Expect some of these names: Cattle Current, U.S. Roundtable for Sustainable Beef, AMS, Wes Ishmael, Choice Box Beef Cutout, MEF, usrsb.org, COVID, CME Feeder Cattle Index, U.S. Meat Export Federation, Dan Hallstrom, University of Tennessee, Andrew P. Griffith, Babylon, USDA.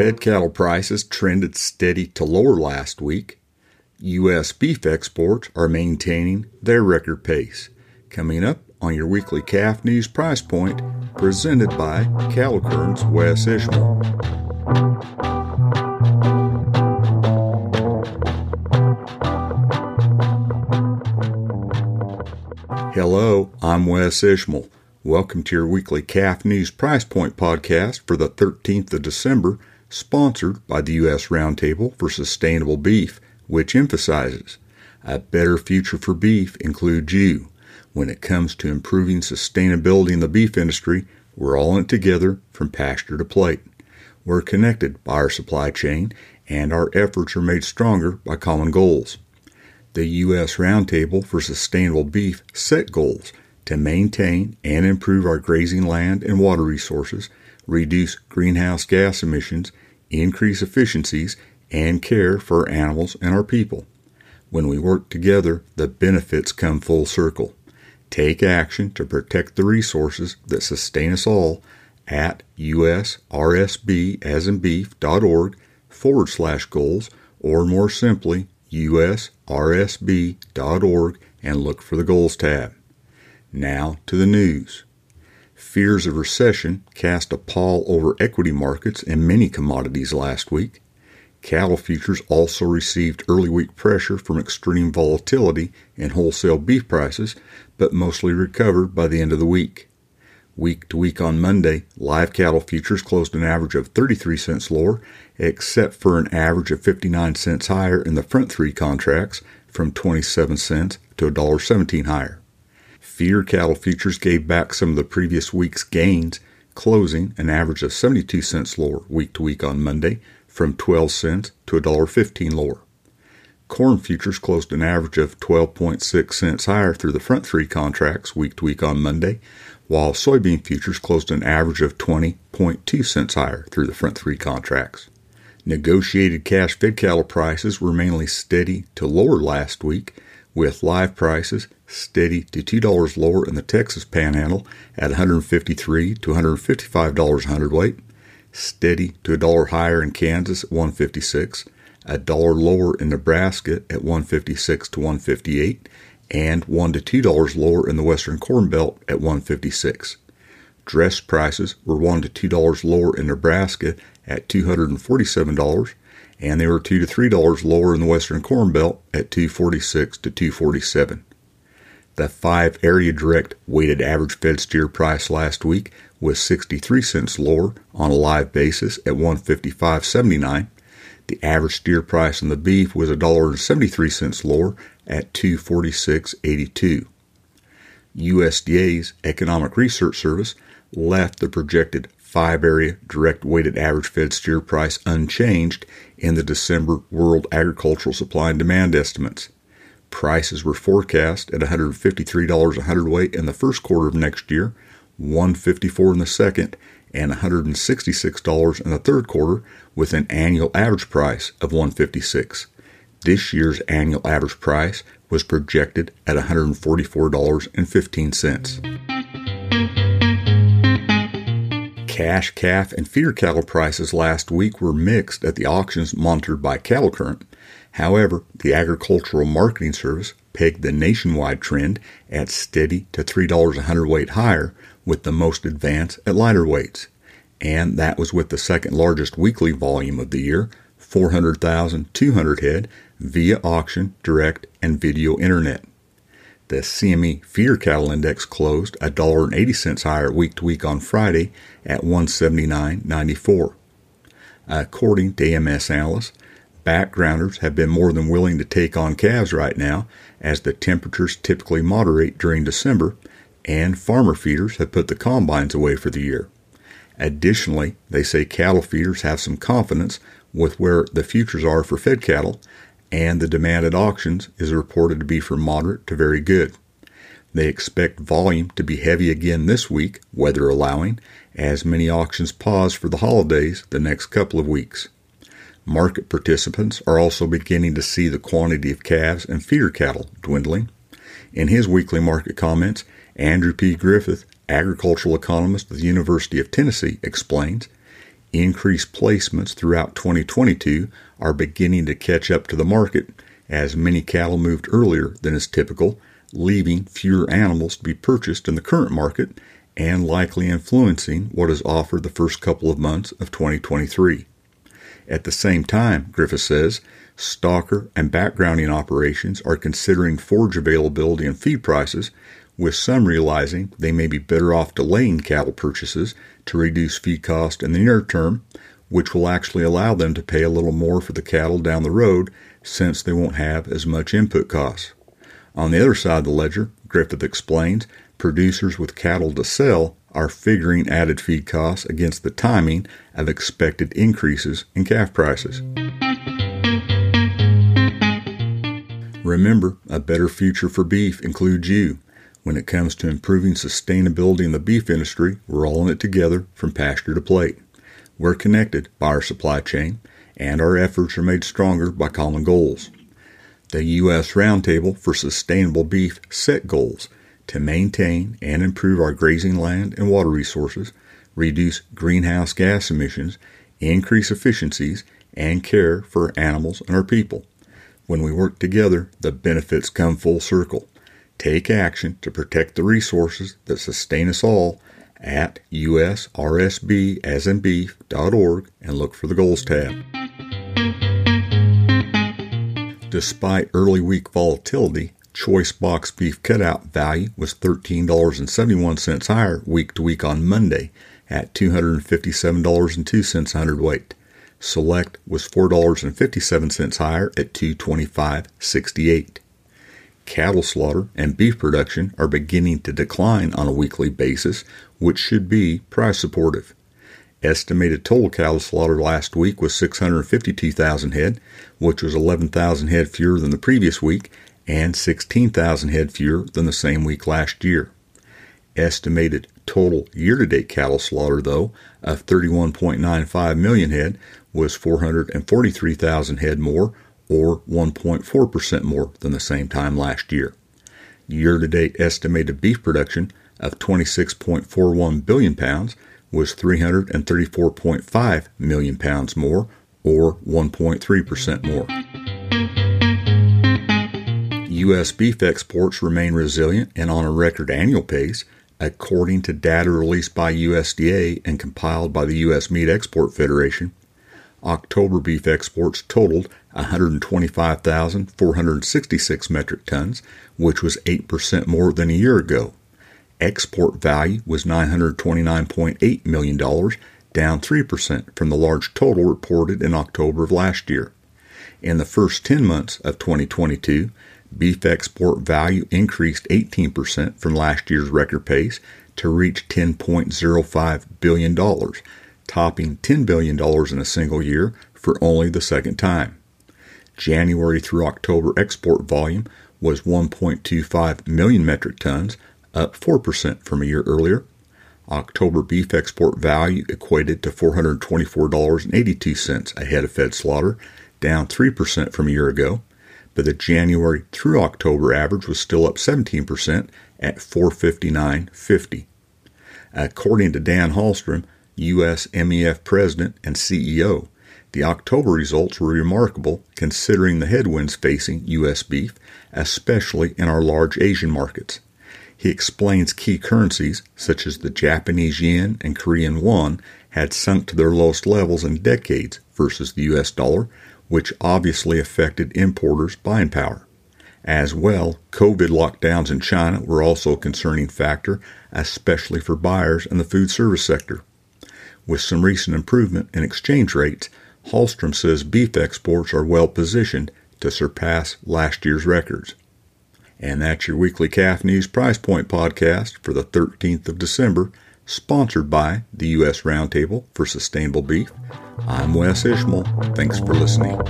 Fed cattle prices trended steady to lower last week, U.S. beef exports are maintaining their record pace. Coming up on your weekly Calf News Price Point, presented by Cattle Current's Wes Ishmael. Hello, I'm Wes Ishmael. Welcome to your weekly Calf News Price Point podcast for the 13th of December, sponsored by the U.S. Roundtable for Sustainable Beef, which emphasizes a better future for beef includes you. When it comes to improving sustainability in the beef industry, we're all in it together from pasture to plate. We're connected by our supply chain, and our efforts are made stronger by common goals. The U.S. Roundtable for Sustainable Beef set goals to maintain and improve our grazing land and water resources, reduce greenhouse gas emissions, increase efficiencies, and care for our animals and our people. When we work together, the benefits come full circle. Take action to protect the resources that sustain us all at usrsb.org/goals, or more simply, usrsb.org, and look for the Goals tab. Now to the news. Fears of recession cast a pall over equity markets and many commodities last week. Cattle futures also received early week pressure from extreme volatility in wholesale beef prices, but mostly recovered by the end of the week. Week to week on Monday, live cattle futures closed an average of 33 cents lower, except for an average of 59 cents higher in the front three contracts, from 27 cents to $1.17 higher. Feeder cattle futures gave back some of the previous week's gains, closing an average of 72 cents lower week to week on Monday, from 12 cents to $1.15 lower. Corn futures closed an average of 12.6 cents higher through the front three contracts week to week on Monday, while soybean futures closed an average of 20.2 cents higher through the front three contracts. Negotiated cash fed cattle prices were mainly steady to lower last week, with live prices steady to $2 lower in the Texas Panhandle at $153 to $155 a hundredweight, steady to $1 higher in Kansas at $156, $1 lower in Nebraska at $156 to $158, and $1 to $2 lower in the Western Corn Belt at $156. Dress prices were $1 to $2 lower in Nebraska at $247, and they were $2 to $3 lower in the Western Corn Belt at $246 to $247. The 5 area direct weighted average fed steer price last week was 63 cents lower on a live basis at $155.79. The average steer price on the beef was $1.73 lower at $246.82. USDA's Economic Research Service left the projected 5 area direct weighted average fed steer price unchanged in the December World Agricultural Supply and Demand estimates. Prices were forecast at $153 a hundredweight in the first quarter of next year, $154 in the second, and $166 in the third quarter, with an annual average price of $156. This year's annual average price was projected at $144.15. Cash, calf, and feeder cattle prices last week were mixed at the auctions monitored by Cattle Current. However, the Agricultural Marketing Service pegged the nationwide trend at steady to $3 a hundredweight higher, with the most advance at lighter weights. And that was with the second largest weekly volume of the year, 400,200 head, via auction, direct, and video internet. The CME Feeder Cattle Index closed $1.80 higher week to week on Friday at 179.94. According to AMS analysts, backgrounders have been more than willing to take on calves right now, as the temperatures typically moderate during December, and farmer feeders have put the combines away for the year. Additionally, they say cattle feeders have some confidence with where the futures are for fed cattle, and the demand at auctions is reported to be from moderate to very good. They expect volume to be heavy again this week, weather allowing, as many auctions pause for the holidays the next couple of weeks. Market participants are also beginning to see the quantity of calves and feeder cattle dwindling. In his weekly market comments, Andrew P. Griffith, agricultural economist at the University of Tennessee, explains, Increased placements throughout 2022 are beginning to catch up to the market as many cattle moved earlier than is typical, leaving fewer animals to be purchased in the current market and likely influencing what is offered the first couple of months of 2023. At the same time, Griffith says, stalker and backgrounding operations are considering forage availability and feed prices, with some realizing they may be better off delaying cattle purchases to reduce feed cost in the near term, which will actually allow them to pay a little more for the cattle down the road since they won't have as much input costs. On the other side of the ledger, Griffith explains, producers with cattle to sell are figuring added feed costs against the timing of expected increases in calf prices. Remember, a better future for beef includes you. When it comes to improving sustainability in the beef industry, we're all in it together from pasture to plate. We're connected by our supply chain, and our efforts are made stronger by common goals. The U.S. Roundtable for Sustainable Beef set goals to maintain and improve our grazing land and water resources, reduce greenhouse gas emissions, increase efficiencies, and care for our animals and our people. When we work together, the benefits come full circle. Take action to protect the resources that sustain us all at usrsb.org and look for the Goals tab. Despite early week volatility, Choice Box Beef Cutout value was $13.71 higher week to week on Monday at $257.02 hundredweight. Select was $4.57 higher at $225.68. Cattle slaughter and beef production are beginning to decline on a weekly basis, which should be price supportive. Estimated total cattle slaughter last week was 652,000 head, which was 11,000 head fewer than the previous week and 16,000 head fewer than the same week last year. Estimated total year-to-date cattle slaughter, though, of 31.95 million head was 443,000 head more, or 1.4% more than the same time last year. Year-to-date estimated beef production of 26.41 billion pounds was 334.5 million pounds more, or 1.3% more. U.S. beef exports remain resilient and on a record annual pace, according to data released by USDA and compiled by the U.S. Meat Export Federation. October beef exports totaled 125,466 metric tons, which was 8% more than a year ago. Export value was $929.8 million, down 3% from the large total reported in October of last year. In the first 10 months of 2022, beef export value increased 18% from last year's record pace to reach $10.05 billion, topping $10 billion in a single year for only the second time. January through October export volume was 1.25 million metric tons, up 4% from a year earlier. October beef export value equated to $424.82 a head of fed slaughter, down 3% from a year ago, but the January through October average was still up 17% at $459.50. According to Dan Hallstrom, U.S. MEF President and CEO, the October results were remarkable considering the headwinds facing U.S. beef, especially in our large Asian markets. He explains key currencies, such as the Japanese yen and Korean won, had sunk to their lowest levels in decades versus the U.S. dollar, which obviously affected importers' buying power. As well, COVID lockdowns in China were also a concerning factor, especially for buyers in the food service sector. With some recent improvement in exchange rates, Hallstrom says beef exports are well positioned to surpass last year's records. And that's your weekly Calf News Price Point podcast for the 13th of December, sponsored by the U.S. Roundtable for Sustainable Beef. I'm Wes Ishmael. Thanks for listening.